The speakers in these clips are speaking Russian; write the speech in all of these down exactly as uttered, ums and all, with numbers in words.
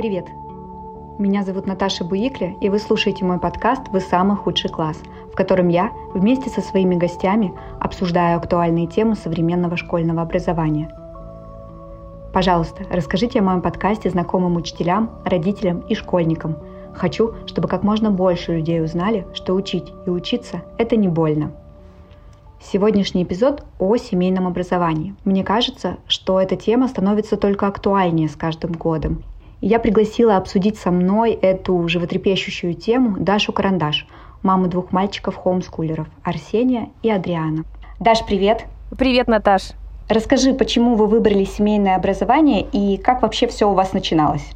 Привет! Меня зовут Наташа Буикли, и вы слушаете мой подкаст «Вы самый худший класс», в котором я вместе со своими гостями обсуждаю актуальные темы современного школьного образования. Пожалуйста, расскажите о моем подкасте знакомым учителям, родителям и школьникам. Хочу, чтобы как можно больше людей узнали, что учить и учиться – это не больно. Сегодняшний эпизод о семейном образовании. Мне кажется, что эта тема становится только актуальнее с каждым годом. Я пригласила обсудить со мной эту животрепещущую тему Дашу Карандаш, маму двух мальчиков-хоумскулеров – Арсения и Адриана. Даш, привет! Привет, Наташ! Расскажи, почему вы выбрали семейное образование и как вообще все у вас начиналось?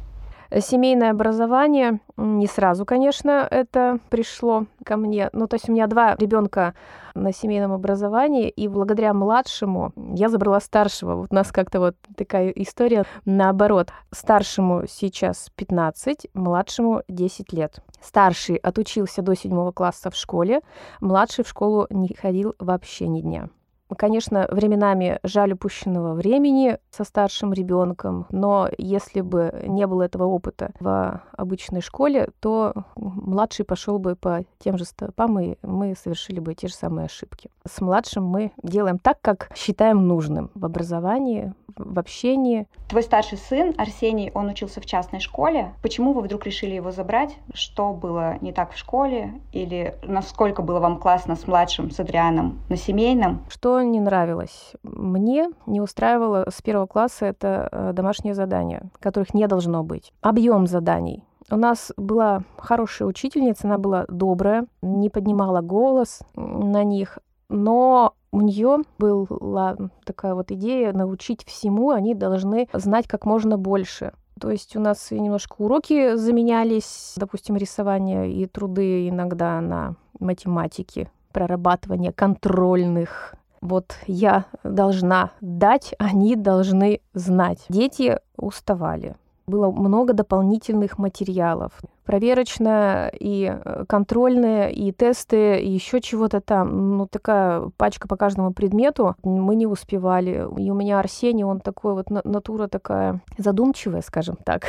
Семейное образование не сразу, конечно, это пришло ко мне. Ну, то есть у меня два ребенка на семейном образовании, и благодаря младшему я забрала старшего. Вот у нас как-то вот такая история наоборот. Старшему сейчас пятнадцать, младшему десять лет. Старший отучился до седьмого класса в школе, младший в школу не ходил вообще ни дня. Конечно, временами жаль упущенного времени со старшим ребенком, но если бы не было этого опыта в обычной школе, то младший пошел бы по тем же стопам, и мы совершили бы те же самые ошибки. С младшим мы делаем так, как считаем нужным в образовании, в общении. Твой старший сын, Арсений, он учился в частной школе. Почему вы вдруг решили его забрать? Что было не так в школе? Или насколько было вам классно с младшим, с Адрианом, на семейном? Что не нравилось. Мне не устраивало с первого класса это домашние задания, которых не должно быть. Объем заданий. У нас была хорошая учительница, она была добрая, не поднимала голос на них, но у нее была такая вот идея научить всему, они должны знать как можно больше. То есть у нас немножко уроки заменялись, допустим, рисование и труды иногда на математике, прорабатывание контрольных. Вот я должна дать, они должны знать. Дети уставали. Было много дополнительных материалов. Проверочная, и контрольная, и тесты, и еще чего-то там. Ну, такая пачка по каждому предмету. Мы не успевали. И у меня Арсений, он такой вот, натура такая задумчивая, скажем так.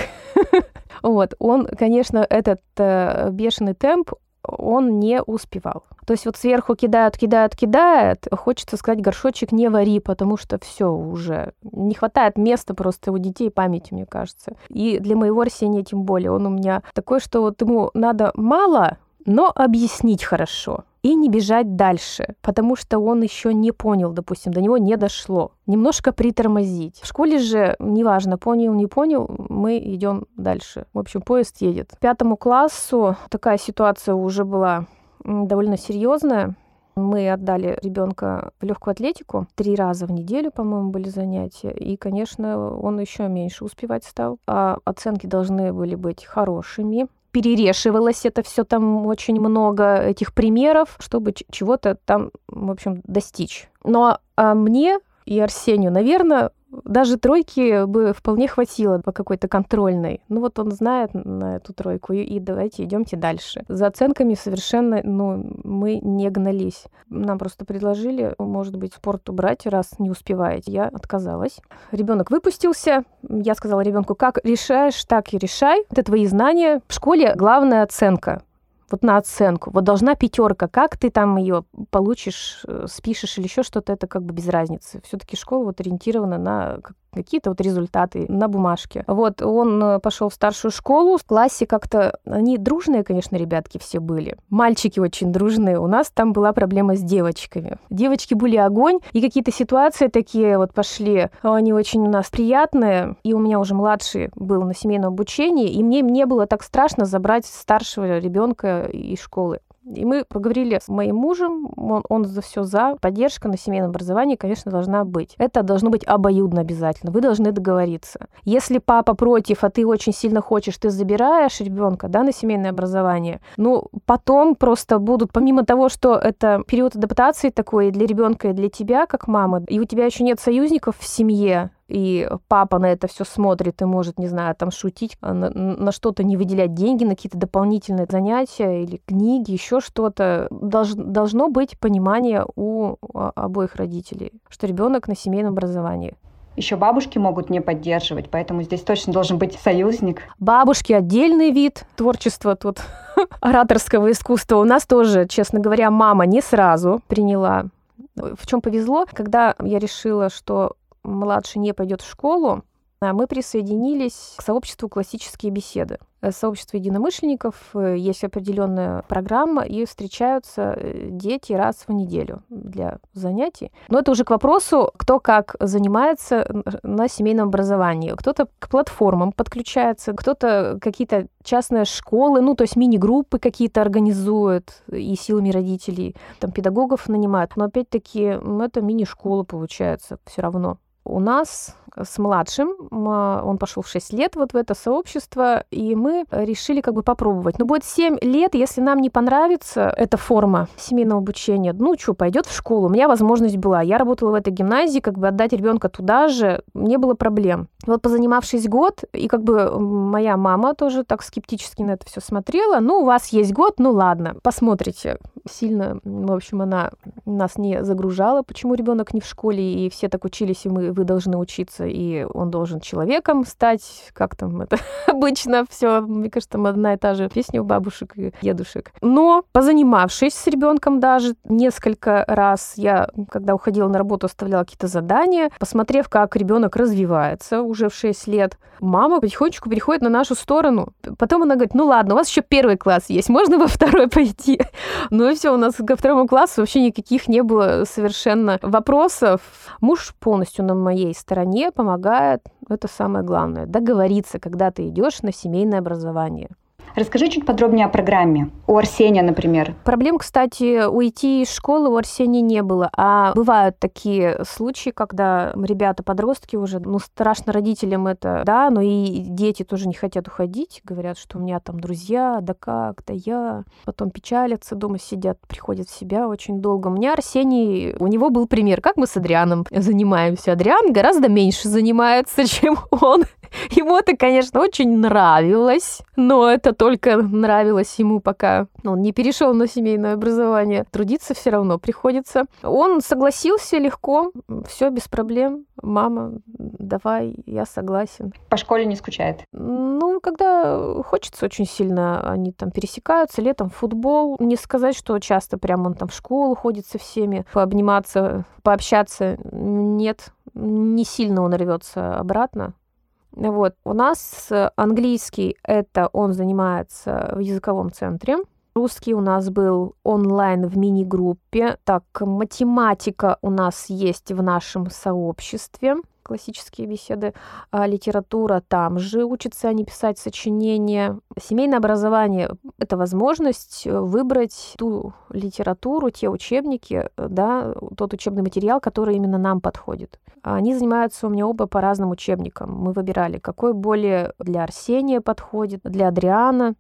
Вот, он, конечно, этот бешеный темп, он не успевал. То есть вот сверху кидают, кидают, кидают. Хочется сказать, горшочек не вари, потому что все уже. Не хватает места просто у детей памяти, мне кажется. И для моего Арсения тем более. Он у меня такой, что вот ему надо мало, но объяснить хорошо. И не бежать дальше, потому что он еще не понял, допустим, до него не дошло. Немножко притормозить. В школе же, неважно, понял, не понял, мы идем дальше. В общем, поезд едет. К пятому классу такая ситуация уже была довольно серьезная. Мы отдали ребенка в легкую атлетику. Три раза в неделю, по-моему, были занятия. И, конечно, он еще меньше успевать стал. А оценки должны были быть хорошими. Перерешивалось это все, там очень много этих примеров, чтобы чего-то там, в общем, достичь. Но а мне и Арсению, наверное, даже тройки бы вполне хватило по какой-то контрольной. Ну вот он знает на эту тройку, и, и давайте идемте дальше. За оценками совершенно, ну, мы не гнались. Нам просто предложили, может быть, спорт убрать, раз не успеваете. Я отказалась. Ребенок выпустился. Я сказала ребенку, как решаешь, так и решай. Это твои знания. В школе главная оценка. Вот на оценку. Вот должна пятерка. Как ты там ее получишь, спишешь или еще что-то, это как бы без разницы. Все-таки школа вот ориентирована на какие-то вот результаты на бумажке. Вот он пошел в старшую школу. В классе как-то они дружные, конечно, ребятки все были. Мальчики очень дружные. У нас там была проблема с девочками. Девочки были огонь. И какие-то ситуации такие вот пошли. Они очень у нас приятные. И у меня уже младший был на семейном обучении. И мне не было так страшно забрать старшего ребенка из школы. И мы поговорили с моим мужем, он, он за все за, поддержка на семейном образовании, конечно, должна быть. Это должно быть обоюдно обязательно, вы должны договориться. Если папа против, а ты очень сильно хочешь, ты забираешь ребенка, да, на семейное образование, ну, потом просто будут, помимо того, что это период адаптации такой и для ребенка, и для тебя, как мамы, и у тебя еще нет союзников в семье, и папа на это все смотрит и может, не знаю, там шутить, на, на что-то не выделять деньги, на какие-то дополнительные занятия или книги, еще что-то. Долж, должно быть понимание у обоих родителей, что ребенок на семейном образовании. Еще бабушки могут не поддерживать, поэтому здесь точно должен быть союзник. Бабушки — отдельный вид творчества тут, ораторского искусства. У нас тоже, честно говоря, мама не сразу приняла. В чем повезло? Когда я решила, что младший не пойдет в школу, мы присоединились к сообществу «Классические беседы». Сообщество единомышленников, есть определенная программа, и встречаются дети раз в неделю для занятий. Но это уже к вопросу, кто как занимается на семейном образовании. Кто-то к платформам подключается, кто-то какие-то частные школы, ну, то есть мини-группы какие-то организуют и силами родителей, там, педагогов нанимают. Но опять-таки это мини-школа получается все равно. У нас с младшим, он пошел в шесть лет вот в это сообщество, и мы решили как бы попробовать. Ну, будет семь лет, если нам не понравится эта форма семейного обучения, ну, что, пойдет в школу. У меня возможность была. Я работала в этой гимназии, как бы отдать ребенка туда же не было проблем. Вот позанимавшись год, и как бы моя мама тоже так скептически на это все смотрела. Ну, у вас есть год, ну, ладно, посмотрите. Сильно, в общем, она нас не загружала, почему ребенок не в школе, и все так учились, и мы вы должны учиться, и он должен человеком стать, как там это обычно все, мне кажется, там одна и та же песня у бабушек и дедушек. Но позанимавшись с ребенком даже несколько раз, я, когда уходила на работу, оставляла какие-то задания, посмотрев, как ребенок развивается уже в шесть лет, мама потихонечку переходит на нашу сторону. Потом она говорит, ну ладно, у вас еще первый класс есть, можно во второй пойти? Ну и все, у нас ко второму классу вообще никаких не было совершенно вопросов. Муж полностью на моей стороне, помогает, это самое главное, договориться, когда ты идешь на семейное образование. Расскажи чуть подробнее о программе. У Арсения, например. Проблем, кстати, уйти из школы у Арсения не было. А бывают такие случаи, когда ребята-подростки уже, ну, страшно родителям это, да, но и дети тоже не хотят уходить. Говорят, что у меня там друзья, да как, да я. Потом печалятся, дома сидят, приходят в себя очень долго. У меня Арсений, у него был пример, как мы с Адрианом занимаемся. Адриан гораздо меньше занимается, чем он. Ему это, конечно, очень нравилось, но это только нравилось ему, пока он не перешел на семейное образование. Трудиться все равно приходится. Он согласился легко, все без проблем. Мама, давай, я согласен. По школе не скучает? Ну, когда хочется очень сильно, они там пересекаются, летом футбол. Не сказать, что часто прям он там в школу ходит со всеми, пообниматься, пообщаться. Нет, не сильно он рвется обратно. Вот. У нас английский, это он занимается в языковом центре. Русский у нас был онлайн в мини-группе. Так, математика у нас есть в нашем сообществе. Классические беседы, а литература там же, учатся они писать сочинения. Семейное образование — это возможность выбрать ту литературу, те учебники, да, тот учебный материал, который именно нам подходит. Они занимаются у меня оба по разным учебникам. Мы выбирали, какой более для Арсения подходит, для Адриана.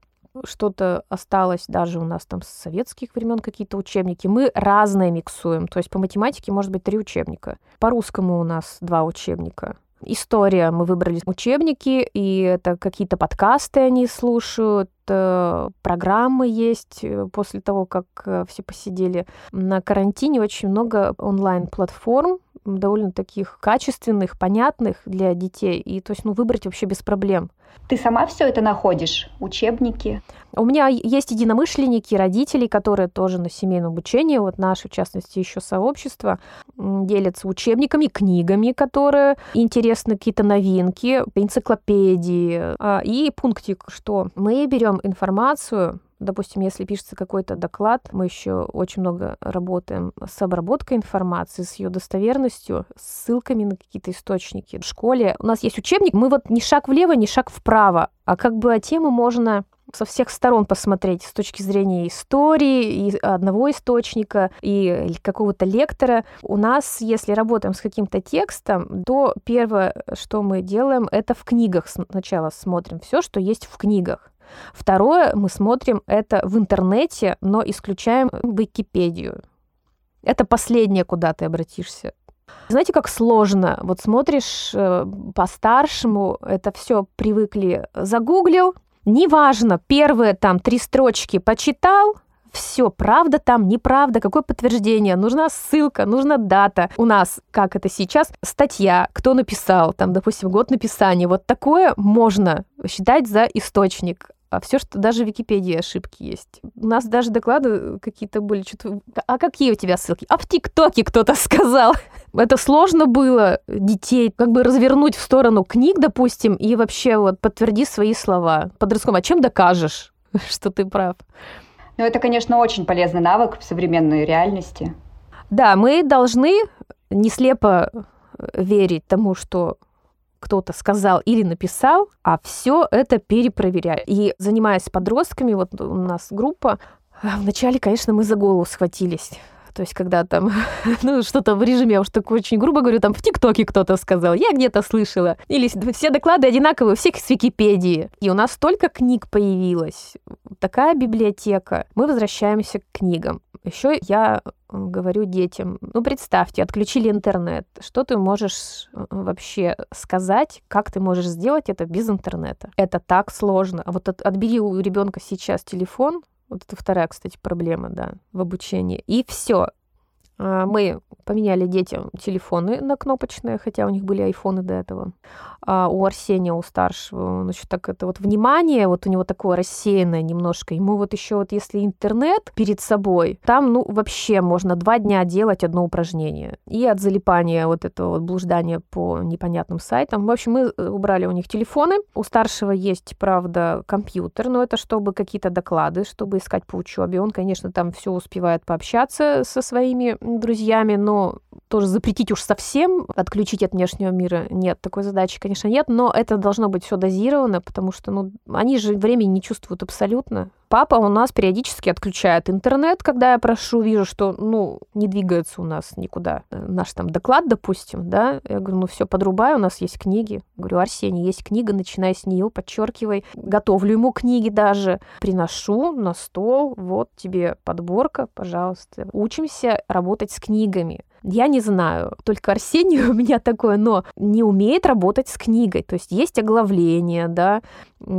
Что-то осталось даже у нас там с советских времен какие-то учебники. Мы разные миксуем. То есть по математике может быть три учебника. По русскому у нас два учебника. История. Мы выбрали учебники, и это какие-то подкасты они слушают, программы есть. После того, как все посидели на карантине, очень много онлайн-платформ, довольно таких качественных, понятных для детей. И то есть, ну, выбрать вообще без проблем. Ты сама все это находишь? Учебники? У меня есть единомышленники, родители, которые тоже на семейном обучении. Вот наше, в частности, еще сообщество делятся учебниками, книгами, которые интересны, какие-то новинки, энциклопедии. И пунктик, что мы берем информацию. Допустим, если пишется какой-то доклад, мы еще очень много работаем с обработкой информации, с ее достоверностью, с ссылками на какие-то источники. В школе у нас есть учебник, мы вот ни шаг влево, ни шаг вправо, а как бы тему можно со всех сторон посмотреть с точки зрения истории, и одного источника, и какого-то лектора. У нас, если работаем с каким-то текстом, то первое, что мы делаем, это в книгах сначала смотрим все, что есть в книгах. Второе, мы смотрим это в интернете, но исключаем Википедию. Это последнее, куда ты обратишься. Знаете, как сложно? Вот смотришь по-старшему, это все привыкли, загуглил. Неважно, первые там три строчки почитал, все, правда там, неправда, какое подтверждение, нужна ссылка, нужна дата. У нас, как это сейчас, статья, кто написал, там, допустим, год написания. Вот такое можно считать за источник. А все, что даже в Википедии ошибки есть. У нас даже доклады какие-то были. Что-то... А какие у тебя ссылки? А в ТикТоке кто-то сказал. Это сложно было детей как бы развернуть в сторону книг, допустим, и вообще вот подтверди свои слова. Подростком, а чем докажешь, что ты прав? Ну, это, конечно, очень полезный навык в современной реальности. Да, мы должны не слепо верить тому, что кто-то сказал или написал, а все это перепроверяю. И занимаясь подростками, вот у нас группа, вначале, конечно, мы за голову схватились. То есть, когда там, ну, что-то в режиме, я уж так очень грубо говорю, там в ТикТоке кто-то сказал, я где-то слышала. Или все доклады одинаковые, у всех с Википедии. И у нас столько книг появилось. Такая библиотека. Мы возвращаемся к книгам. Еще я говорю детям, ну, представьте, отключили интернет. Что ты можешь вообще сказать? Как ты можешь сделать это без интернета? Это так сложно. А вот от, отбери у ребенка сейчас телефон. Вот это вторая, кстати, проблема, да, в обучении. И все. Мы поменяли детям телефоны на кнопочные, хотя у них были айфоны до этого. А у Арсения, у старшего, он еще так это вот внимание, вот у него такое рассеянное немножко. Ему вот еще вот если интернет перед собой, там, ну, вообще можно два дня делать одно упражнение. И от залипания вот этого вот блуждания по непонятным сайтам. В общем, мы убрали у них телефоны. У старшего есть, правда, компьютер, но это чтобы какие-то доклады, чтобы искать по учебе. Он, конечно, там все успевает пообщаться со своими друзьями, но тоже запретить уж совсем, отключить от внешнего мира нет. Такой задачи, конечно, нет, но это должно быть все дозировано, потому что, ну, они же времени не чувствуют абсолютно. Папа у нас периодически отключает интернет, когда я прошу, вижу, что, ну, не двигается у нас никуда наш там доклад, допустим, да, я говорю, ну, все, подрубай, у нас есть книги. Говорю, Арсений, есть книга, начинай с нее, подчеркивай. Готовлю ему книги даже, приношу на стол, вот тебе подборка, пожалуйста. Учимся работать с книгами. Я не знаю, только Арсений у меня такое, но не умеет работать с книгой. То есть есть оглавление, да,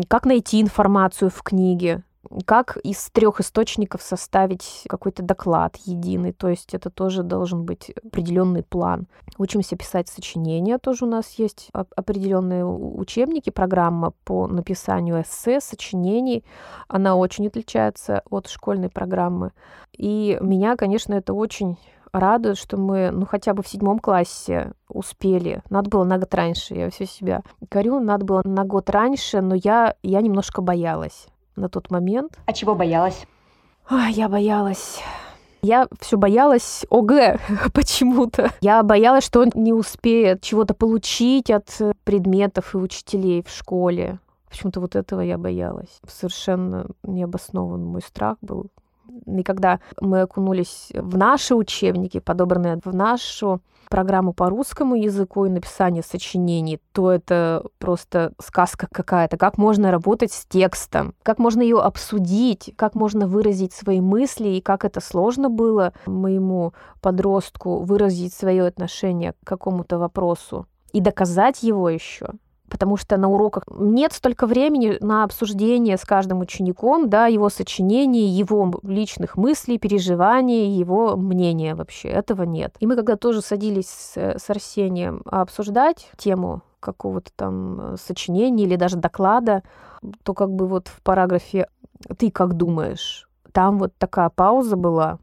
как найти информацию в книге, как из трех источников составить какой-то доклад единый. То есть это тоже должен быть определенный план. Учимся писать сочинения. Тоже у нас есть определенные учебники, программа по написанию эссе, сочинений. Она очень отличается от школьной программы. И меня, конечно, это очень радует, что мы, ну, хотя бы в седьмом классе успели. Надо было на год раньше, я все себя корю. Надо было на год раньше, но я, я немножко боялась на тот момент. А чего боялась? Ой, я боялась... Я все боялась ОГЭ почему-то. Я боялась, что он не успеет чего-то получить от предметов и учителей в школе. Почему-то вот этого я боялась. Совершенно необоснованный мой страх был. И когда мы окунулись в наши учебники, подобранные в нашу программу по русскому языку и написание сочинений, то это просто сказка какая-то. Как можно работать с текстом, как можно ее обсудить, как можно выразить свои мысли, и как это сложно было моему подростку выразить свое отношение к какому-то вопросу и доказать его еще. Потому что на уроках нет столько времени на обсуждение с каждым учеником, да, его сочинений, его личных мыслей, переживаний, его мнения вообще. Этого нет. И мы когда тоже садились с, с Арсением обсуждать тему какого-то там сочинения или даже доклада, то как бы вот в параграфе «Ты как думаешь?» там вот такая пауза была.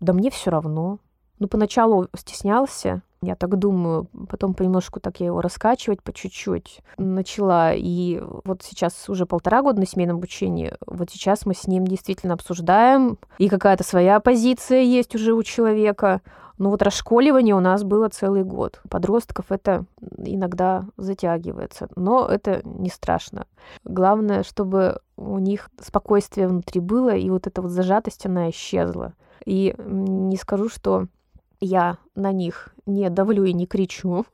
Да мне все равно. Ну, поначалу стеснялся. Я так думаю, потом понемножку так я его раскачивать по чуть-чуть начала. И вот сейчас уже полтора года на семейном обучении, вот сейчас мы с ним действительно обсуждаем, и какая-то своя позиция есть уже у человека. Но вот расшколивание у нас было целый год. Подростков это иногда затягивается, но это не страшно. Главное, чтобы у них спокойствие внутри было, и вот эта вот зажатость, она исчезла. И не скажу, что... Я на них не давлю и не кричу,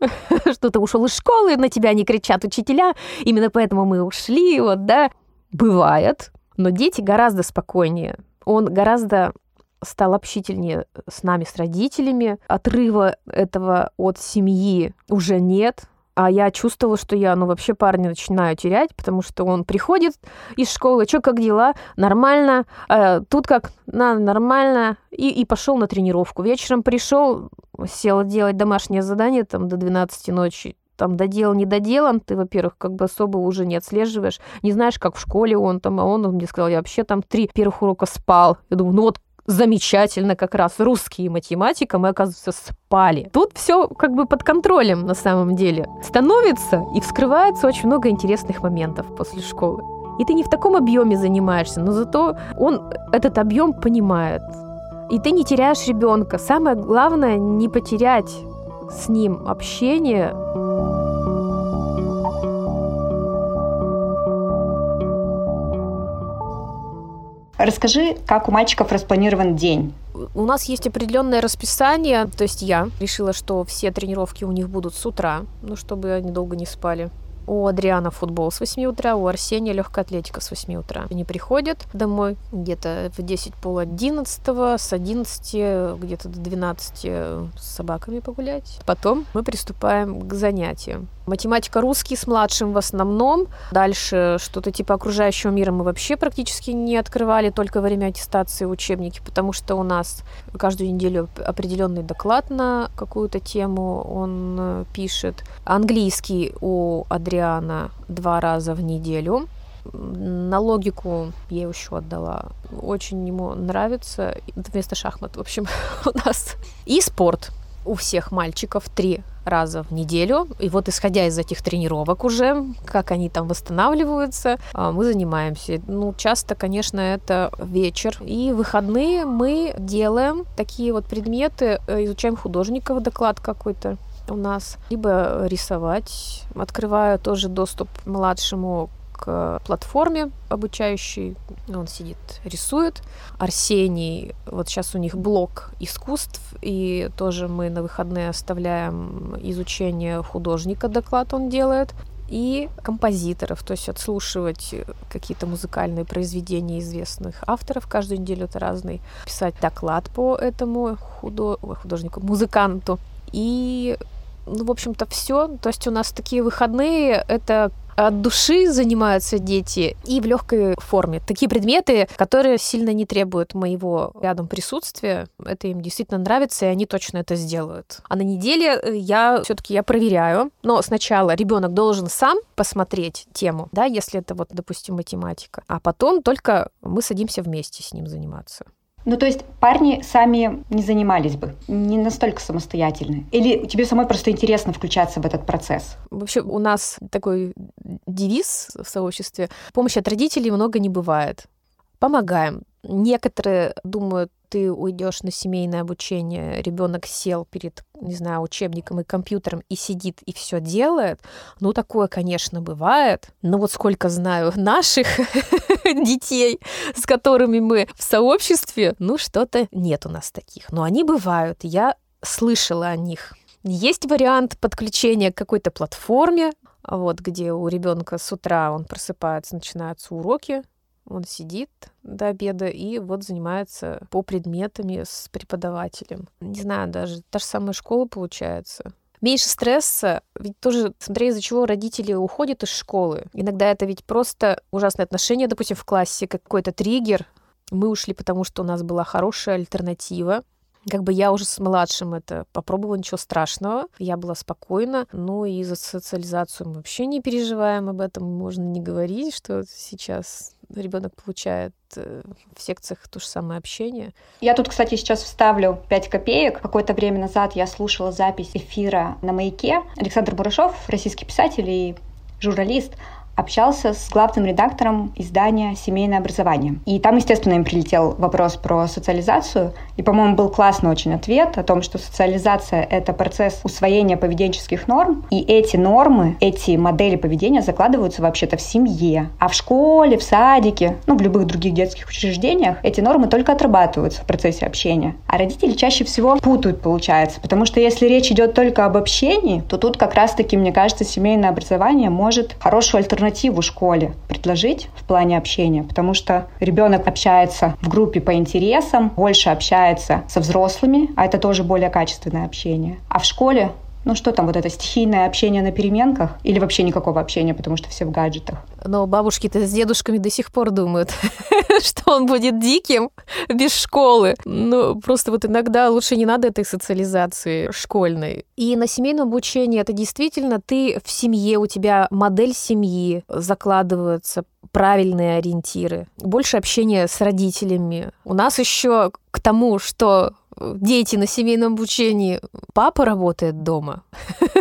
что ты ушел из школы, на тебя не кричат учителя, именно поэтому мы ушли, вот, да. Бывает, но дети гораздо спокойнее. Он гораздо стал общительнее с нами, с родителями. Отрыва этого от семьи уже нет. А я чувствовала, что я, ну, вообще парня начинаю терять, потому что он приходит из школы, что, как дела? Нормально. Э, тут как? На, нормально. И, и пошел на тренировку. Вечером пришел, сел делать домашнее задание там до двенадцати ночи. Там доделал, не доделан, ты, во-первых, как бы особо уже не отслеживаешь. Не знаешь, как в школе он там, а он, он мне сказал, я вообще там три первых урока спал. Я думаю, ну вот, замечательно, как раз русский и математика, мы, оказывается, спали. Тут все как бы под контролем на самом деле становится, и вскрывается очень много интересных моментов после школы. И ты не в таком объеме занимаешься, но зато он этот объем понимает. И ты не теряешь ребенка. Самое главное, не потерять с ним общение. Расскажи, как у мальчиков распланирован день? У нас есть определенное расписание. То есть я решила, что все тренировки у них будут с утра, ну, чтобы они долго не спали. У Адриана футбол с восьми утра, у Арсения легкая атлетика с восьми утра. Они приходят домой где-то в десять, пол одиннадцатого, с одиннадцати где-то до двенадцати с собаками погулять. Потом мы приступаем к занятиям. Математика, русский с младшим в основном. Дальше что-то типа окружающего мира мы вообще практически не открывали, только во время аттестации учебники, потому что у нас каждую неделю определенный доклад на какую-то тему он пишет. Английский у Адриана два раза в неделю. На логику я его еще отдала. Очень ему нравится. Вместо шахмат, в общем, у нас. И спорт. У всех мальчиков три раза в неделю. И вот исходя из этих тренировок уже, как они там восстанавливаются, мы занимаемся. Ну, часто, конечно, это вечер. И в выходные мы делаем такие вот предметы. Изучаем художников, доклад какой-то у нас, либо рисовать. Открываю тоже доступ младшему к платформе обучающей. Он сидит, рисует. Арсений, вот сейчас у них блок искусств, и тоже мы на выходные оставляем изучение художника, доклад он делает, и композиторов, то есть отслушивать какие-то музыкальные произведения известных авторов, каждую неделю это разный, писать доклад по этому худо... художнику, музыканту. И ну, в общем-то, все. То есть у нас такие выходные, это от души занимаются дети и в легкой форме. Такие предметы, которые сильно не требуют моего рядом присутствия, это им действительно нравится, и они точно это сделают. А на неделе я все-таки я проверяю, но сначала ребенок должен сам посмотреть тему, да, если это вот, допустим, математика, а потом только мы садимся вместе с ним заниматься. Ну, то есть парни сами не занимались бы, не настолько самостоятельны? Или тебе самой просто интересно включаться в этот процесс? Вообще у нас такой девиз в сообществе: помощи от родителей много не бывает. Помогаем. Некоторые думают, ты уйдешь на семейное обучение, ребенок сел перед, не знаю, учебником и компьютером и сидит и все делает. Ну, такое, конечно, бывает. Но вот сколько знаю наших детей, с которыми мы в сообществе, ну, что-то нет у нас таких. Но они бывают, я слышала о них. Есть вариант подключения к какой-то платформе, вот, где у ребенка с утра он просыпается, начинаются уроки. Он сидит до обеда и вот занимается по предметам с преподавателем. Не знаю, даже та же самая школа получается. Меньше стресса, ведь тоже, смотря из-за чего родители уходят из школы. Иногда это ведь просто ужасные отношения, допустим, в классе какой-то триггер. Мы ушли, потому что у нас была хорошая альтернатива. Как бы я уже с младшим это попробовала, ничего страшного. Я была спокойна. Ну и за социализацию мы вообще не переживаем об этом. Можно не говорить, что сейчас ребенок получает в секциях то же самое общение. Я тут, кстати, сейчас вставлю пять копеек. Какое-то время назад я слушала запись эфира на «Маяке». Александр Бурашов, российский писатель и журналист, общался с главным редактором издания «Семейное образование». И там, естественно, им прилетел вопрос про социализацию. И, по-моему, был классный очень ответ о том, что социализация — это процесс усвоения поведенческих норм. И эти нормы, эти модели поведения закладываются вообще-то в семье. А в школе, в садике, ну, в любых других детских учреждениях эти нормы только отрабатываются в процессе общения. А родители чаще всего путают, получается. Потому что если речь идет только об общении, то тут как раз-таки, мне кажется, семейное образование может хорошую альтернативу в школе предложить в плане общения, потому что ребенок общается в группе по интересам, больше общается со взрослыми, а это тоже более качественное общение. А в школе Ну что там, вот это стихийное общение на переменках? Или вообще никакого общения, потому что все в гаджетах? Но бабушки-то с дедушками до сих пор думают, что он будет диким без школы. Ну, просто вот иногда лучше не надо этой социализации школьной. И на семейном обучении это действительно ты в семье, у тебя модель семьи закладывается, правильные ориентиры, больше общения с родителями. У нас еще к тому, что дети на семейном обучении. Папа работает дома,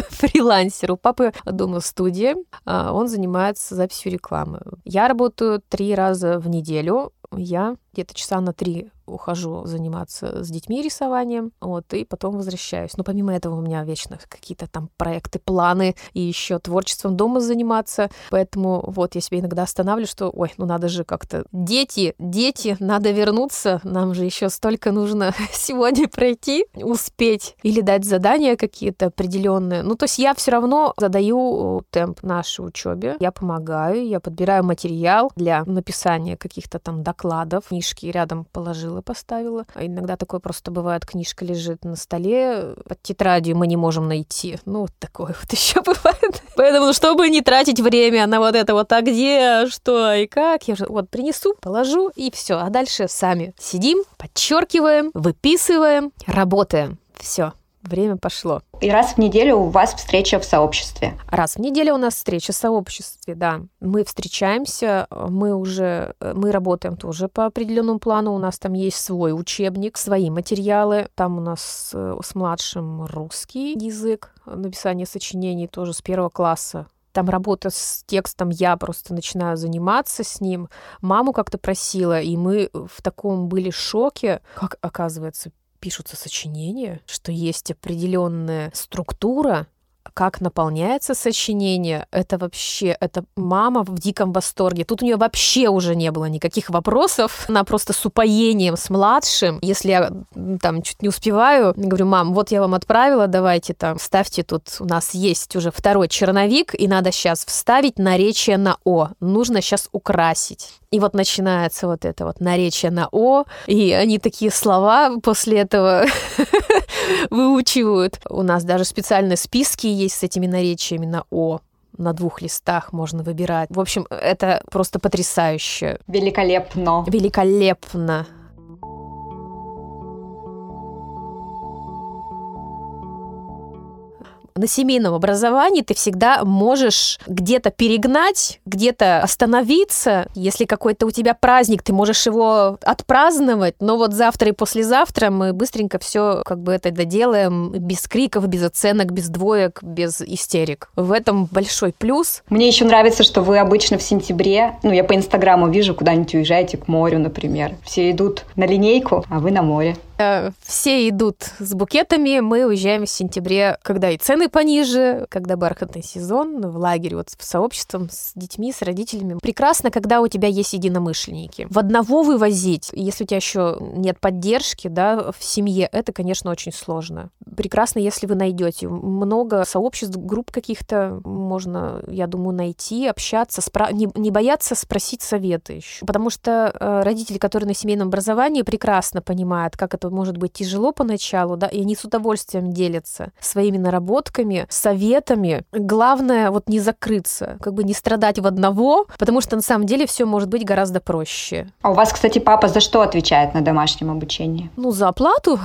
фрилансер. У папы дома студия, он занимается записью рекламы. Я работаю три раза в неделю. Я где-то часа на три ухожу заниматься с детьми рисованием, вот, и потом возвращаюсь. Но помимо этого у меня вечно какие-то там проекты, планы, и еще творчеством дома заниматься. Поэтому вот я себя иногда останавливаю, что, ой, ну надо же как-то... Дети, дети, надо вернуться, нам же еще столько нужно сегодня пройти, успеть или дать задания какие-то определенные. Ну, то есть я все равно задаю темп нашей учебе, я помогаю, я подбираю материал для написания каких-то там докладов, книжки рядом положила, поставила. А иногда такое просто бывает, книжка лежит на столе, под тетрадью мы не можем найти. Ну, вот такое вот еще бывает. Поэтому, чтобы не тратить время на вот это вот, а где, что и как, я уже вот принесу, положу, и все. А дальше сами сидим, подчеркиваем, выписываем, работаем. Все. Время пошло. И раз в неделю у вас встреча в сообществе? Раз в неделю у нас встреча в сообществе, да. Мы встречаемся, мы уже, мы работаем тоже по определенному плану. У нас там есть свой учебник, свои материалы. Там у нас с младшим русский язык, написание сочинений тоже с первого класса. Там работа с текстом, я просто начинаю заниматься с ним. Маму как-то просила, и мы в таком были шоке, как оказывается, пишутся сочинения, что есть определенная структура, как наполняется сочинение. Это вообще, это мама в диком восторге. Тут у нее вообще уже не было никаких вопросов. Она просто с упоением, с младшим. Если я там чуть не успеваю, говорю, мам, вот я вам отправила, давайте там ставьте тут. У нас есть уже второй черновик, и надо сейчас вставить наречие на «о». Нужно сейчас украсить. И вот начинается вот это вот наречие на «о», и они такие слова после этого выучивают. У нас даже специальные списки есть с этими наречиями на «о». На двух листах можно выбирать. В общем, это просто потрясающе. Великолепно. Великолепно. На семейном образовании ты всегда можешь где-то перегнать, где-то остановиться. Если какой-то у тебя праздник, ты можешь его отпраздновать, но вот завтра и послезавтра мы быстренько все как бы это доделаем без криков, без оценок, без двоек, без истерик. В этом большой плюс. Мне еще нравится, что вы обычно в сентябре, ну я по Инстаграму вижу, куда-нибудь уезжаете к морю, например. Все идут на линейку, а вы на море. Все идут с букетами, мы уезжаем в сентябре, когда и цены пониже, когда бархатный сезон, в лагерь, вот с сообществом, с детьми, с родителями. Прекрасно, когда у тебя есть единомышленники. В одного вывозить, если у тебя еще нет поддержки, да, в семье, это, конечно, очень сложно. Прекрасно, если вы найдете много сообществ, групп каких-то можно, я думаю, найти, общаться, спро... не, не бояться спросить советы еще. Потому что э, родители, которые на семейном образовании, прекрасно понимают, как это может быть тяжело поначалу, да, и они с удовольствием делятся своими наработками, советами. Главное, вот не закрыться, как бы не страдать в одного, потому что на самом деле все может быть гораздо проще. А у вас, кстати, папа за что отвечает на домашнем обучении? Ну, за оплату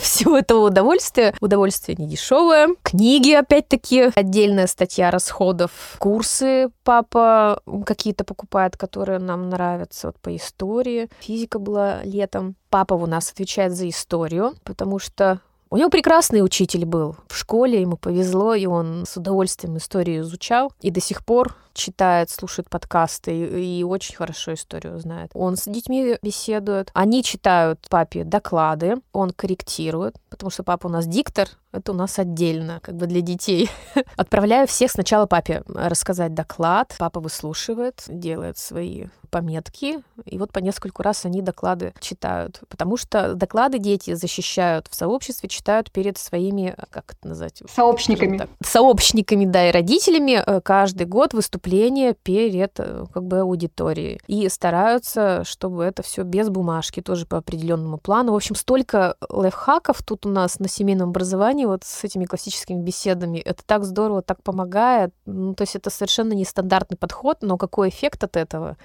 всего этого удовольствия. Удовольствие не дешевое. Книги, опять-таки, отдельная статья расходов. Курсы папа какие-то покупает, которые нам нравятся, вот по истории. Физика была летом. Папа у нас отвечает за историю, потому что у него прекрасный учитель был в школе, ему повезло, и он с удовольствием историю изучал, и до сих пор читает, слушает подкасты и, и очень хорошо историю знает. Он с детьми беседует, они читают папе доклады, он корректирует, потому что папа у нас диктор, это у нас отдельно, как бы для детей. Отправляю всех сначала папе рассказать доклад, папа выслушивает, делает свои пометки, и вот по нескольку раз они доклады читают, потому что доклады дети защищают в сообществе, читают перед своими, как это назвать? Сообщниками. Сообщниками, да, и родителями каждый год выступления перед как бы аудиторией. И стараются, чтобы это все без бумажки, тоже по определенному плану. В общем, столько лайфхаков тут у нас на семейном образовании, вот с этими классическими беседами. Это так здорово, так помогает. Ну, то есть это совершенно нестандартный подход, но какой эффект от этого?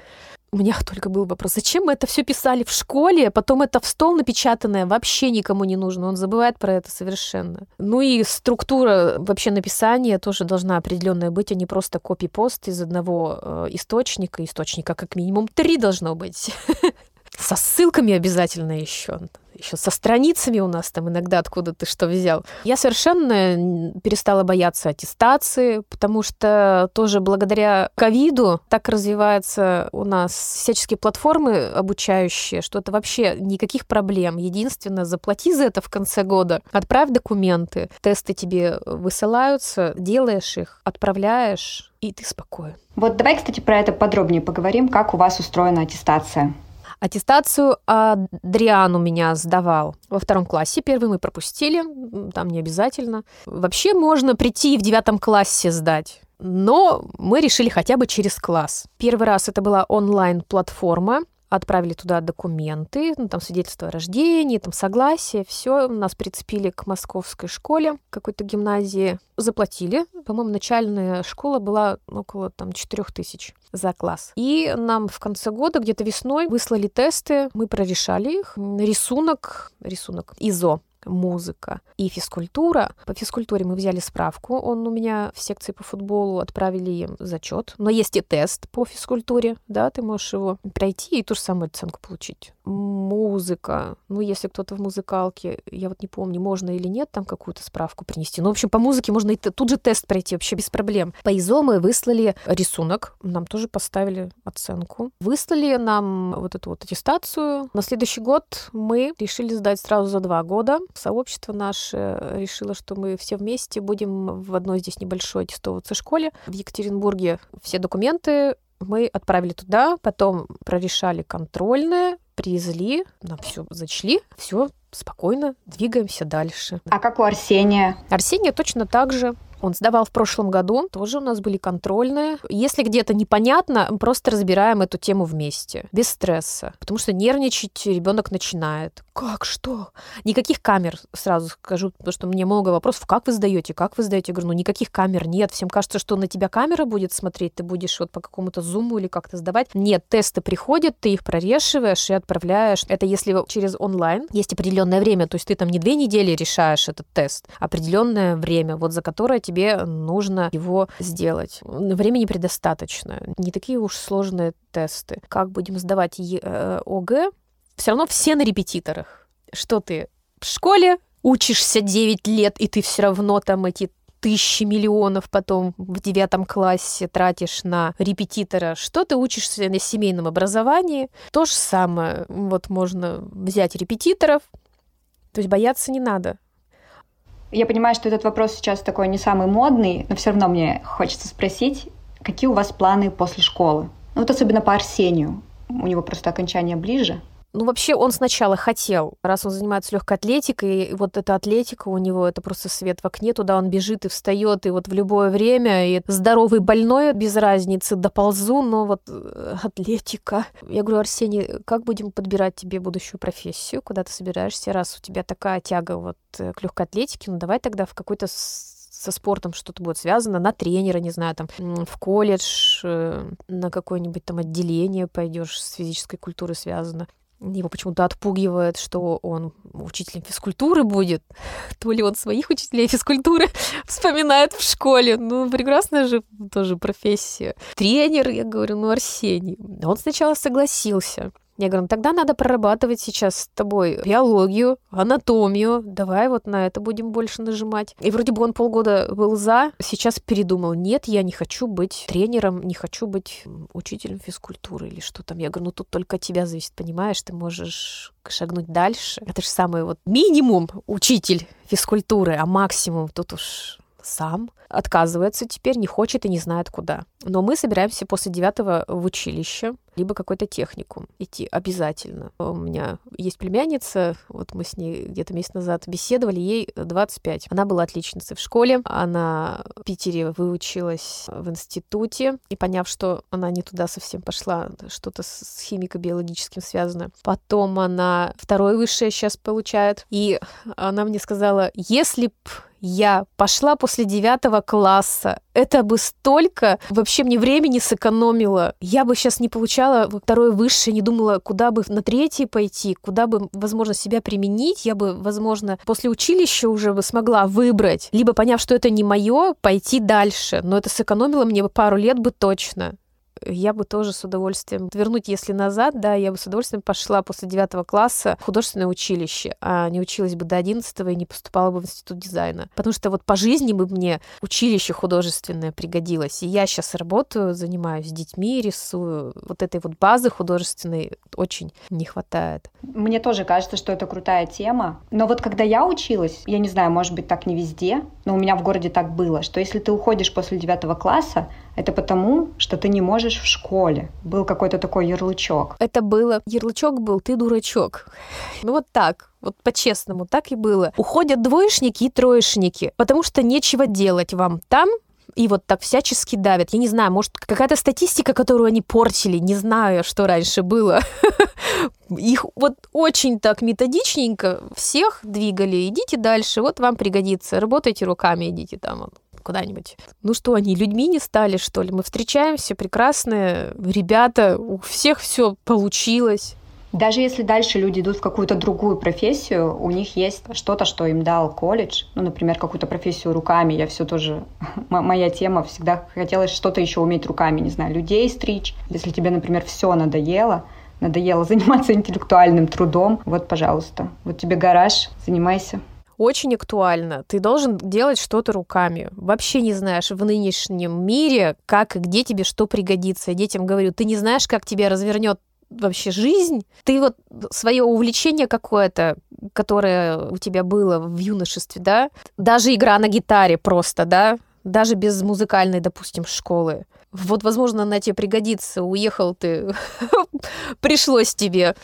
У меня только был вопрос, зачем мы это все писали в школе, потом это в стол напечатанное вообще никому не нужно, он забывает про это совершенно. Ну и структура вообще написания тоже должна определенная быть, а не просто копипост из одного источника, источника как минимум три должно быть. Со ссылками обязательно еще. Еще со страницами у нас там иногда откуда ты что взял. Я совершенно перестала бояться аттестации, потому что тоже благодаря ковиду так развиваются у нас всяческие платформы обучающие, что это вообще никаких проблем. Единственное, заплати за это в конце года, отправь документы, тесты тебе высылаются, делаешь их, отправляешь, и ты спокоен. Вот давай, кстати, про это подробнее поговорим, как у вас устроена аттестация. Аттестацию Адриан у меня сдавал во втором классе. Первый мы пропустили, там не обязательно. Вообще можно прийти и в девятом классе сдать. Но мы решили хотя бы через класс. Первый раз это была онлайн-платформа. Отправили туда документы, ну, там свидетельство о рождении, там согласие, все. Нас прицепили к московской школе, какой-то гимназии. Заплатили. По-моему, начальная школа была около там, четыре тысячи за класс. И нам в конце года, где-то весной, выслали тесты. Мы прорешали их. Рисунок, рисунок ИЗО. Музыка и физкультура. По физкультуре мы взяли справку. Он у меня в секции по футболу, отправили им зачет. Но есть и тест по физкультуре, да, ты можешь его пройти и ту же самую оценку получить. Музыка. Ну, если кто-то в музыкалке, я вот не помню, можно или нет там какую-то справку принести. Ну, в общем, по музыке можно и тут же тест пройти вообще без проблем. По ИЗО мы выслали рисунок, нам тоже поставили оценку. Выслали нам вот эту вот аттестацию. На следующий год мы решили сдать сразу за два года. Сообщество наше решило, что мы все вместе будем в одной здесь небольшой аттестовываться школе. В Екатеринбурге все документы мы отправили туда, потом прорешали контрольное, привезли, нам все зачли, все спокойно, двигаемся дальше. А как у Арсения? Арсения точно так же. Он сдавал в прошлом году, тоже у нас были контрольные. Если где-то непонятно, мы просто разбираем эту тему вместе, без стресса, потому что нервничать ребенок начинает. Как, что? Никаких камер, сразу скажу, потому что мне много вопросов, как вы сдаете, как вы сдаете? Я говорю, ну никаких камер нет, всем кажется, что на тебя камера будет смотреть, ты будешь вот по какому-то зуму или как-то сдавать. Нет, тесты приходят, ты их прорешиваешь и отправляешь. Это если через онлайн, есть определенное время, то есть ты там не две недели решаешь этот тест, а определенное время, вот за которое тебе нужно его сделать. Времени предостаточно. Не такие уж сложные тесты. Как будем сдавать ЕОГ? Все равно все на репетиторах. Что ты в школе учишься девять лет, и ты все равно там эти тысячи миллионов потом в девятом классе тратишь на репетитора. Что ты учишься на семейном образовании? То же самое. Вот можно взять репетиторов. То есть бояться не надо. Я понимаю, что этот вопрос сейчас такой не самый модный, но все равно мне хочется спросить, какие у вас планы после школы? Ну, вот особенно по Арсению. У него просто окончание ближе. Ну, вообще, он сначала хотел, раз он занимается легкой атлетикой, и вот эта атлетика у него, это просто свет в окне, туда он бежит и встает, и вот в любое время, и здоровый, больной, без разницы, доползу, но вот атлетика. Я говорю, Арсений, как будем подбирать тебе будущую профессию, куда ты собираешься, раз у тебя такая тяга вот к легкой атлетике, ну, давай тогда в какой-то со спортом что-то будет связано, на тренера, не знаю, там, в колледж, на какое-нибудь там отделение пойдешь, с физической культурой связано. Его почему-то отпугивает, что он учителем физкультуры будет. То ли он своих учителей физкультуры вспоминает в школе. Ну, прекрасная же тоже профессия. Тренер, я говорю, ну, Арсений. Он сначала согласился. Я говорю, ну, тогда надо прорабатывать сейчас с тобой биологию, анатомию. Давай вот на это будем больше нажимать. И вроде бы он полгода был за, сейчас передумал. Нет, я не хочу быть тренером, не хочу быть учителем физкультуры или что там. Я говорю, ну тут только от тебя зависит, понимаешь, ты можешь шагнуть дальше. Это же самый вот минимум учитель физкультуры, а максимум тут уж... сам, отказывается теперь, не хочет и не знает куда. Но мы собираемся после девятого в училище, либо какой-то техникум идти обязательно. У меня есть племянница, вот мы с ней где-то месяц назад беседовали, ей двадцать пять. Она была отличницей в школе, она в Питере выучилась в институте, и поняв, что она не туда совсем пошла, что-то с химико-биологическим связано. Потом она второе высшее сейчас получает, и она мне сказала, если б я пошла после девятого класса. Это бы столько вообще мне времени сэкономило. Я бы сейчас не получала второе высшее, не думала, куда бы на третье пойти, куда бы, возможно, себя применить. Я бы, возможно, после училища уже бы смогла выбрать, либо, поняв, что это не мое, пойти дальше. Но это сэкономило мне бы пару лет бы точно. Я бы тоже с удовольствием, вернуть если назад, да, я бы с удовольствием пошла после девятого класса в художественное училище, а не училась бы до одиннадцатого и не поступала бы в институт дизайна. Потому что вот по жизни бы мне училище художественное пригодилось. И я сейчас работаю, занимаюсь с детьми, рисую. Вот этой вот базы художественной очень не хватает. Мне тоже кажется, что это крутая тема. Но вот когда я училась, я не знаю, может быть, так не везде, но у меня в городе так было, что если ты уходишь после девятого класса, это потому, что ты не можешь в школе. Был какой-то такой ярлычок. Это было... Ярлычок был, ты дурачок. Ну вот так. Вот по-честному так и было. Уходят двоечники и троечники, потому что нечего делать вам там, и вот так всячески давят. Я не знаю, может, какая-то статистика, которую они портили, не знаю, что раньше было. Их вот очень так методичненько всех двигали. Идите дальше, вот вам пригодится. Работайте руками, идите там куда-нибудь. Ну что, они людьми не стали, что ли? Мы встречаемся, прекрасные ребята, у всех все получилось. Даже если дальше люди идут в какую-то другую профессию, у них есть что-то, что им дал колледж. Ну, например, какую-то профессию руками. Я все тоже... Моя тема всегда хотелось что-то еще уметь руками. Не знаю, людей стричь. Если тебе, например, все надоело, надоело заниматься интеллектуальным трудом, вот, пожалуйста, вот тебе гараж, занимайся. Очень актуально. Ты должен делать что-то руками. Вообще не знаешь в нынешнем мире, как и где тебе что пригодится. Я детям говорю, ты не знаешь, как тебя развернет вообще жизнь. Ты вот свое увлечение какое-то, которое у тебя было в юношестве, да, даже игра на гитаре просто, да, даже без музыкальной, допустим, школы. Вот, возможно, она тебе пригодится. Уехал ты, пришлось тебе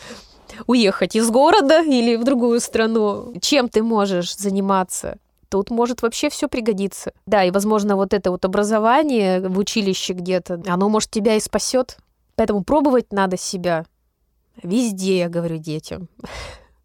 уехать из города или в другую страну. Чем ты можешь заниматься? Тут может вообще все пригодиться. Да, и, возможно, вот это вот образование в училище где-то, оно, может, тебя и спасет. Поэтому пробовать надо себя. Везде, я говорю детям.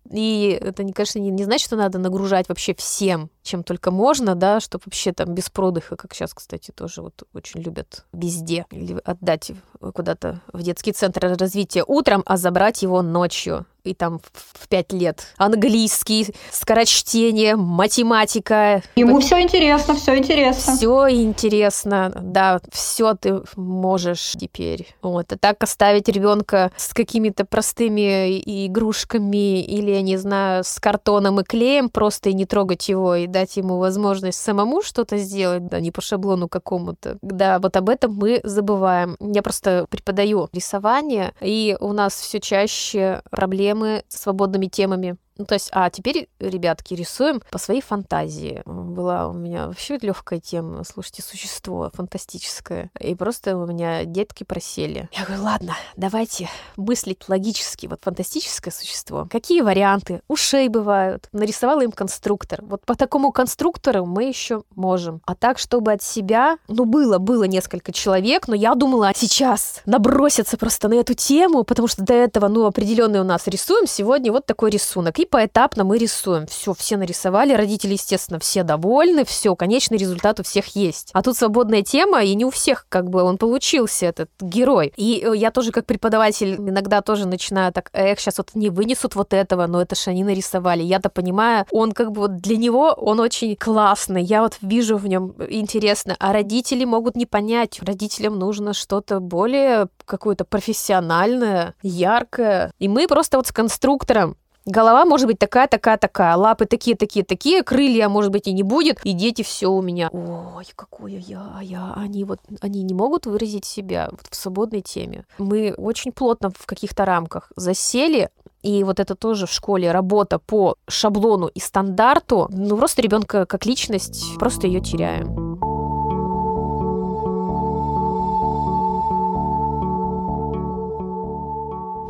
И это, конечно, не значит, что надо нагружать вообще всем, чем только можно, да, чтобы вообще там без продыха, как сейчас, кстати, тоже вот очень любят везде, или отдать куда-то в детский центр развития утром, а забрать его ночью. И там в пять лет английский, скорочтение, математика. Ему все интересно, все интересно. Все интересно, да, все ты можешь теперь. Вот. А так оставить ребенка с какими-то простыми игрушками или, я не знаю, с картоном и клеем, просто и не трогать его, и дать ему возможность самому что-то сделать, да, не по шаблону какому-то. Да, вот об этом мы забываем. Я просто преподаю рисование, и у нас все чаще проблемы со свободными темами. Ну, то есть, а теперь, ребятки, рисуем по своей фантазии. Была у меня вообще легкая тема, слушайте, существо фантастическое. И просто у меня детки просели. Я говорю, ладно, давайте мыслить логически. Вот фантастическое существо. Какие варианты? Ушей бывают. Нарисовала им конструктор. Вот по такому конструктору мы еще можем. А так, чтобы от себя... Ну, было, было несколько человек, но я думала, сейчас набросятся просто на эту тему, потому что до этого, ну, определенный у нас рисуем. Сегодня вот такой рисунок. И поэтапно мы рисуем. Все, все нарисовали, родители, естественно, все довольны, все, конечный результат у всех есть. А тут свободная тема, и не у всех как бы он получился, этот герой. И я тоже как преподаватель иногда тоже начинаю так, эх, сейчас вот не вынесут вот этого, но это же они нарисовали. Я-то понимаю, он как бы вот для него, он очень классный, я вот вижу в нем интересно, а родители могут не понять. Родителям нужно что-то более какое-то профессиональное, яркое. И мы просто вот с конструктором. Голова может быть такая-такая-такая, лапы такие-такие-такие, крылья, может быть, и не будет, и дети все у меня. Ой, какое я, я. Они вот, они не могут выразить себя вот в свободной теме. Мы очень плотно в каких-то рамках засели, И вот это тоже в школе работа по шаблону и стандарту. Ну, просто ребенка как личность, просто ее теряем.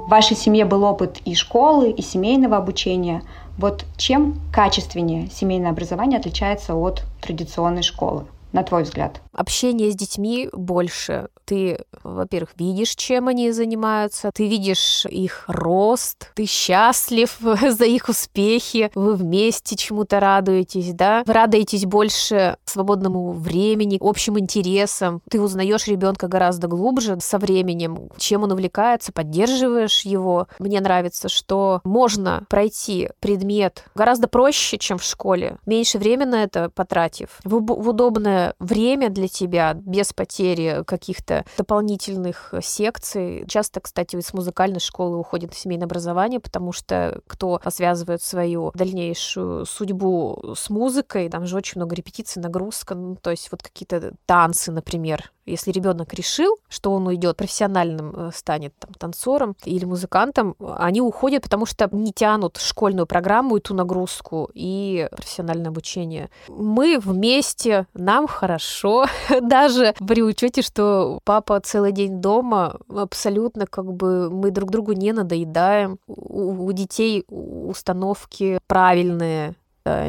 В вашей семье был опыт и школы, и семейного обучения. Вот чем качественнее семейное образование отличается от традиционной школы, на твой взгляд? Общение с детьми больше. Ты, во-первых, видишь, чем они занимаются, ты видишь их рост, ты счастлив за их успехи, вы вместе чему-то радуетесь, да? Вы радуетесь больше свободному времени, общим интересам. Ты узнаешь ребенка гораздо глубже со временем, чем он увлекается, поддерживаешь его. Мне нравится, что можно пройти предмет гораздо проще, чем в школе, меньше времени на это потратив, в удобное время для тебя, без потери каких-то дополнительных секций. Часто, кстати, из музыкальной школы уходит в семейное образование, потому что кто связывает свою дальнейшую судьбу с музыкой, там же очень много репетиций, нагрузка, ну, то есть вот какие-то танцы, например. Если ребенок решил, что он уйдет профессиональным, станет там танцором или музыкантом, они уходят, потому что не тянут школьную программу и ту нагрузку, и профессиональное обучение. Мы вместе, нам хорошо. Даже при учете, что папа целый день дома, абсолютно как бы мы друг другу не надоедаем. У детей установки правильные.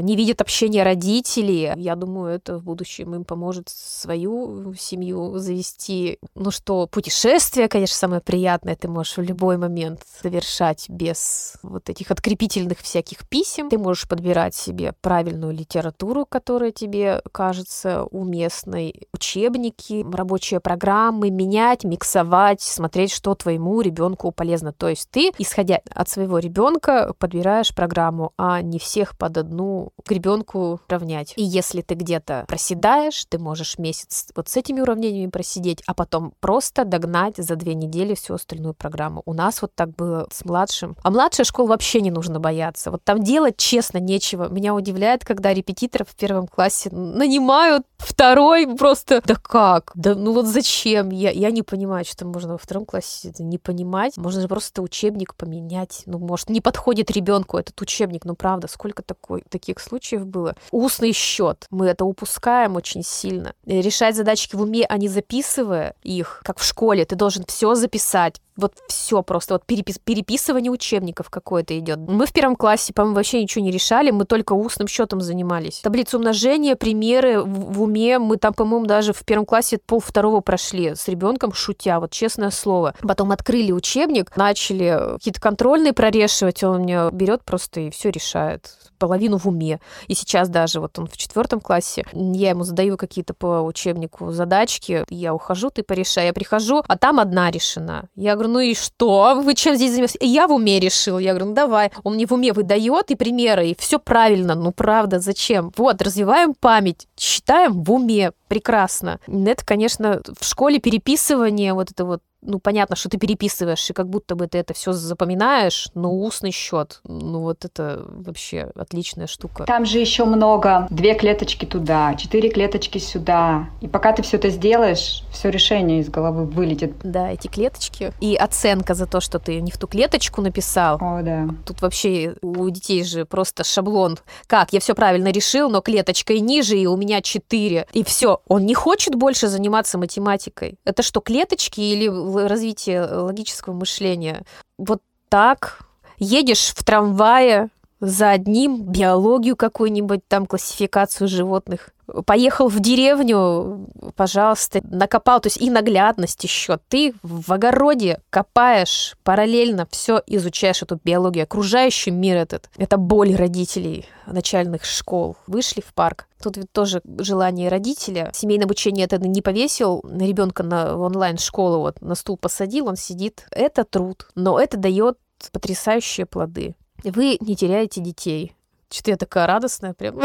Не видят общения родителей. Я думаю, это в будущем им поможет свою семью завести. Ну что, путешествие, конечно, самое приятное. Ты можешь в любой момент совершать без вот этих открепительных всяких писем. Ты можешь подбирать себе правильную литературу, которая тебе кажется уместной. Учебники, рабочие программы, менять, миксовать, смотреть, что твоему ребенку полезно. То есть ты, исходя от своего ребенка, подбираешь программу, а не всех под одну к ребенку равнять. И если ты где-то проседаешь, ты можешь месяц вот с этими уравнениями просидеть, а потом просто догнать за две недели всю остальную программу. У нас вот так было с младшим. А младшая школа вообще не нужно бояться. Вот там делать честно нечего. Меня удивляет, когда репетиторов в первом классе нанимают, второй просто да как? Да ну вот зачем? Я, я не понимаю, что можно во втором классе это не понимать. Можно же просто учебник поменять. Ну, может, не подходит ребенку этот учебник. Ну, правда, сколько такой таких случаев было. Устный счет. Мы это упускаем очень сильно. Решать задачки в уме, а не записывая их, как в школе. Ты должен все записать. Вот все просто. Вот перепис... переписывание учебников какое-то идет. Мы в первом классе, по-моему, вообще ничего не решали. Мы только устным счетом занимались. Таблица умножения, примеры в уме. Мы там, по-моему, даже в первом классе полвторого прошли с ребенком, шутя. Вот честное слово. Потом открыли учебник, начали какие-то контрольные прорешивать. Он меня берет просто и все решает. Половину в уме. И сейчас даже вот он в четвертом классе, я ему задаю какие-то по учебнику задачки, я ухожу, ты порешай, я прихожу, а там одна решена. Я говорю, ну и что? Вы чем здесь занимаетесь? И я в уме решил. Я говорю, ну давай. Он мне в уме выдает и примеры, и все правильно. Ну правда, зачем? Вот, развиваем память, считаем в уме. Прекрасно. Это, конечно, в школе переписывание вот это вот. Ну, понятно, что ты переписываешь, и как будто бы ты это все запоминаешь, но устный счет, ну, вот это вообще отличная штука. Там же еще много. Две клеточки туда, четыре клеточки сюда. И пока ты все это сделаешь, все решение из головы вылетит. Да, эти клеточки. И оценка за то, что ты не в ту клеточку написал. О, да. Тут вообще у детей же просто шаблон. Как? Я все правильно решил, но клеточкой ниже, и у меня четыре. И все. Он не хочет больше заниматься математикой. Это что, клеточки или развитие логического мышления. Вот так. Едешь в трамвае за одним, биологию какую-нибудь, там классификацию животных. Поехал в деревню, пожалуйста, накопал, то есть и наглядность еще. Ты в огороде копаешь параллельно, все изучаешь эту биологию, окружающий мир этот. Это боль родителей начальных школ. Вышли в парк. Тут ведь тоже желание родителя. Семейное обучение это не повесил ребенка на онлайн-школу, вот на стул посадил, он сидит. Это труд, но это дает потрясающие плоды. Вы не теряете детей. Что-то я такая радостная прям.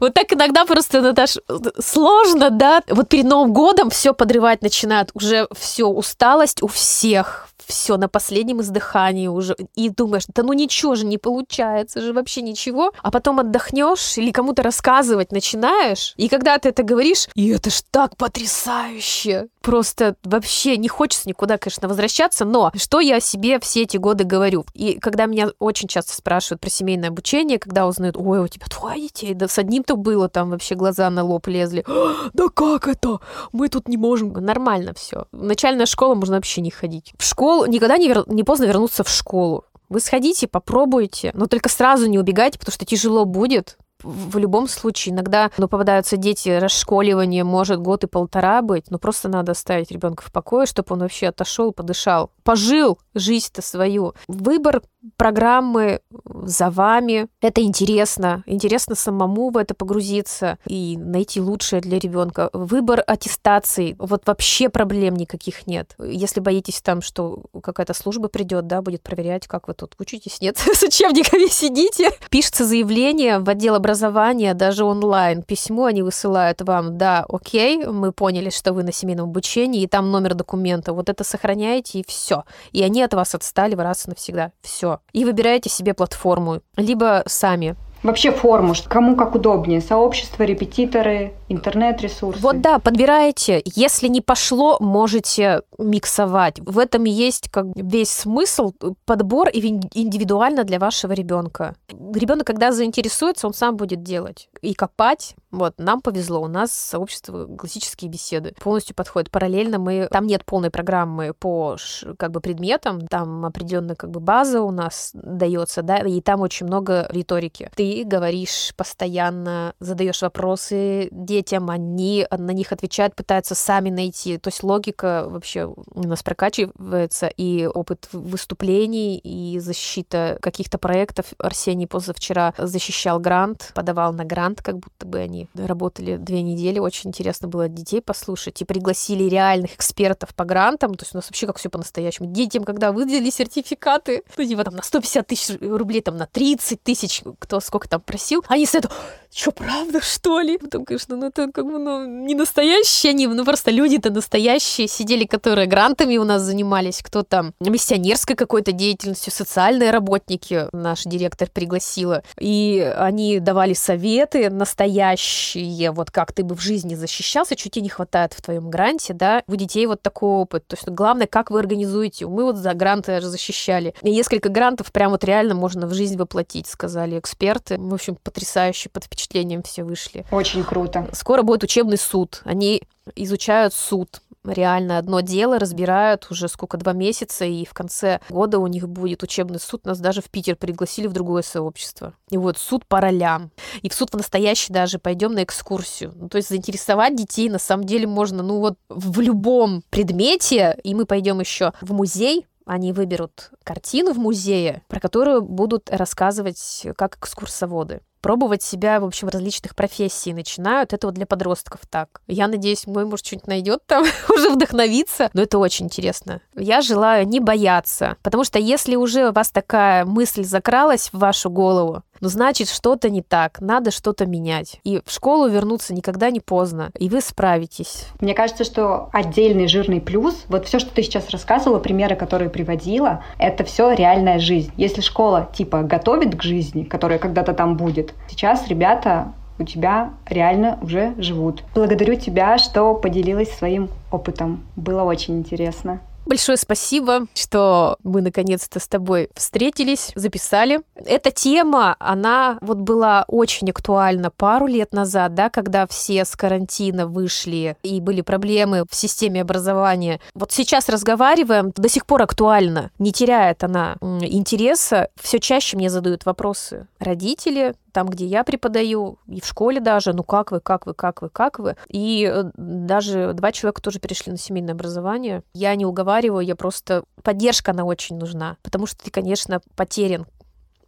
Вот так иногда просто, Наташ, сложно, да? Вот перед Новым годом все подрывать начинает, уже все, усталость у всех, все на последнем издыхании уже. И думаешь, да ну ничего же не получается же, вообще ничего. А потом отдохнешь или кому-то рассказывать начинаешь, и когда ты это говоришь, и это ж так потрясающе. Просто вообще не хочется никуда, конечно, возвращаться, но что я себе все эти годы говорю? И когда меня очень часто спрашивают про семейное обучение, когда узнают, ой, у тебя двое детей, да с одним-то было, там вообще глаза на лоб лезли. Да как это? Мы тут не можем. Нормально все. В начальную школу можно вообще не ходить. В школу никогда не, вер... не поздно вернуться в школу. Вы сходите, попробуйте, но только сразу не убегайте, потому что тяжело будет. В любом случае, иногда ну, попадаются дети, расшколивание может год и полтора быть, но просто надо оставить ребенка в покое, чтобы он вообще отошел, подышал, пожил жизнь-то свою. Выбор программы за вами. Это интересно. Интересно самому в это погрузиться и найти лучшее для ребенка. Выбор аттестаций. Вот вообще проблем никаких нет. Если боитесь там, что какая-то служба придет, да, будет проверять, как вы тут учитесь. Нет, с учебниками сидите. Пишется заявление в отдел образования, даже онлайн. Письмо они высылают вам. Да, окей, мы поняли, что вы на семейном обучении, и там номер документа. Вот это сохраняете, и все. И они от вас отстали раз и навсегда. Все. И выбираете себе платформу. Либо сами. Вообще форму, кому как удобнее. Сообщество, репетиторы, интернет-ресурсы. Вот да, подбираете. Если не пошло, можете миксовать. В этом есть как весь смысл, подбор индивидуально для вашего ребенка. Ребенок, когда заинтересуется, он сам будет делать. И копать. Вот, нам повезло. У нас сообщество «Классические беседы» полностью подходит. Параллельно мы... Там нет полной программы по как бы предметам. Там определенная как бы база у нас дается, да, и там очень много риторики. Ты говоришь постоянно, задаешь вопросы детям, они на них отвечают, пытаются сами найти. То есть логика вообще у нас прокачивается, и опыт выступлений, и защита каких-то проектов. Арсений позавчера защищал грант, подавал на грант, как будто бы они работали две недели. Очень интересно было детей послушать. И пригласили реальных экспертов по грантам. То есть у нас вообще как все по-настоящему. Детям, когда выделили сертификаты, ну типа там на сто пятьдесят тысяч рублей, там на тридцать тысяч, кто сколько там просил, они с этого, что, правда, что ли? Потом, конечно, ну это как бы ну, не настоящие они, ну просто люди-то настоящие сидели, которые грантами у нас занимались, кто там миссионерской какой-то деятельностью, социальные работники наш директор пригласила, и они давали советы настоящие, вот как ты бы в жизни защищался, чего тебе не хватает в твоем гранте, да, у детей вот такой опыт, то есть главное, как вы организуете, мы вот за гранты защищали, и несколько грантов прям вот реально можно в жизнь воплотить, сказали эксперты, в общем, потрясающе, под впечатлением все вышли. Очень круто. Скоро будет учебный суд, они изучают суд. Реально одно дело разбирают уже сколько, два месяца, и в конце года у них будет учебный суд. Нас даже в Питер пригласили, в другое сообщество. И вот суд по ролям. И в суд по-настоящему даже пойдем на экскурсию. Ну, то есть заинтересовать детей на самом деле можно, ну вот в любом предмете, и мы пойдем еще в музей. Они выберут картину в музее, про которую будут рассказывать как экскурсоводы. Пробовать себя, в общем, различных профессий начинают. Это вот для подростков так. Я надеюсь, мой муж что-нибудь найдет там, уже вдохновится. Но это очень интересно. Я желаю не бояться. Потому что если уже у вас такая мысль закралась в вашу голову, ну, значит, что-то не так. Надо что-то менять. И в школу вернуться никогда не поздно. И вы справитесь. Мне кажется, что отдельный жирный плюс, вот все, что ты сейчас рассказывала, примеры, которые приводила, это все реальная жизнь. Если школа, типа, готовит к жизни, которая когда-то там будет, сейчас ребята у тебя реально уже живут. Благодарю тебя, что поделилась своим опытом. Было очень интересно. Большое спасибо, что мы наконец-то с тобой встретились, записали. Эта тема, она вот была очень актуальна пару лет назад, да, когда все с карантина вышли и были проблемы в системе образования. Вот сейчас разговариваем, до сих пор актуально. Не теряет она интереса. Все чаще мне задают вопросы родители, там, где я преподаю, и в школе даже, ну как вы, как вы, как вы, как вы. И даже два человека тоже перешли на семейное образование. Я не уговариваю, я просто... Поддержка, она очень нужна, потому что ты, конечно, потерян.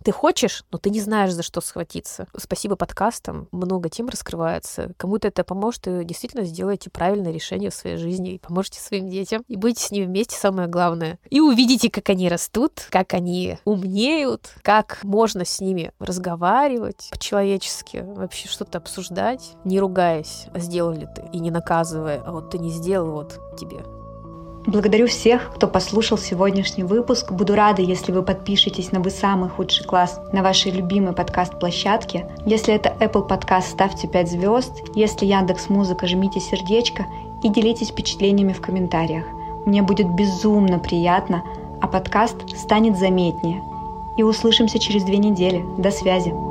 Ты хочешь, но ты не знаешь, за что схватиться. Спасибо подкастам, много тем раскрывается. Кому-то это поможет, и действительно сделаете правильное решение в своей жизни, и поможете своим детям, и будете с ними вместе, самое главное. И увидите, как они растут, как они умнеют, как можно с ними разговаривать по-человечески, вообще что-то обсуждать, не ругаясь, а сделал ли ты, и не наказывая, а вот ты не сделал, вот тебе. Благодарю всех, кто послушал сегодняшний выпуск. Буду рада, если вы подпишетесь на «Вы самый худший класс» на вашей любимой подкаст-площадке. Если это Apple Podcast, ставьте пять звезд. Если Яндекс.Музыка, жмите сердечко и делитесь впечатлениями в комментариях. Мне будет безумно приятно, а подкаст станет заметнее. И услышимся через две недели. До связи!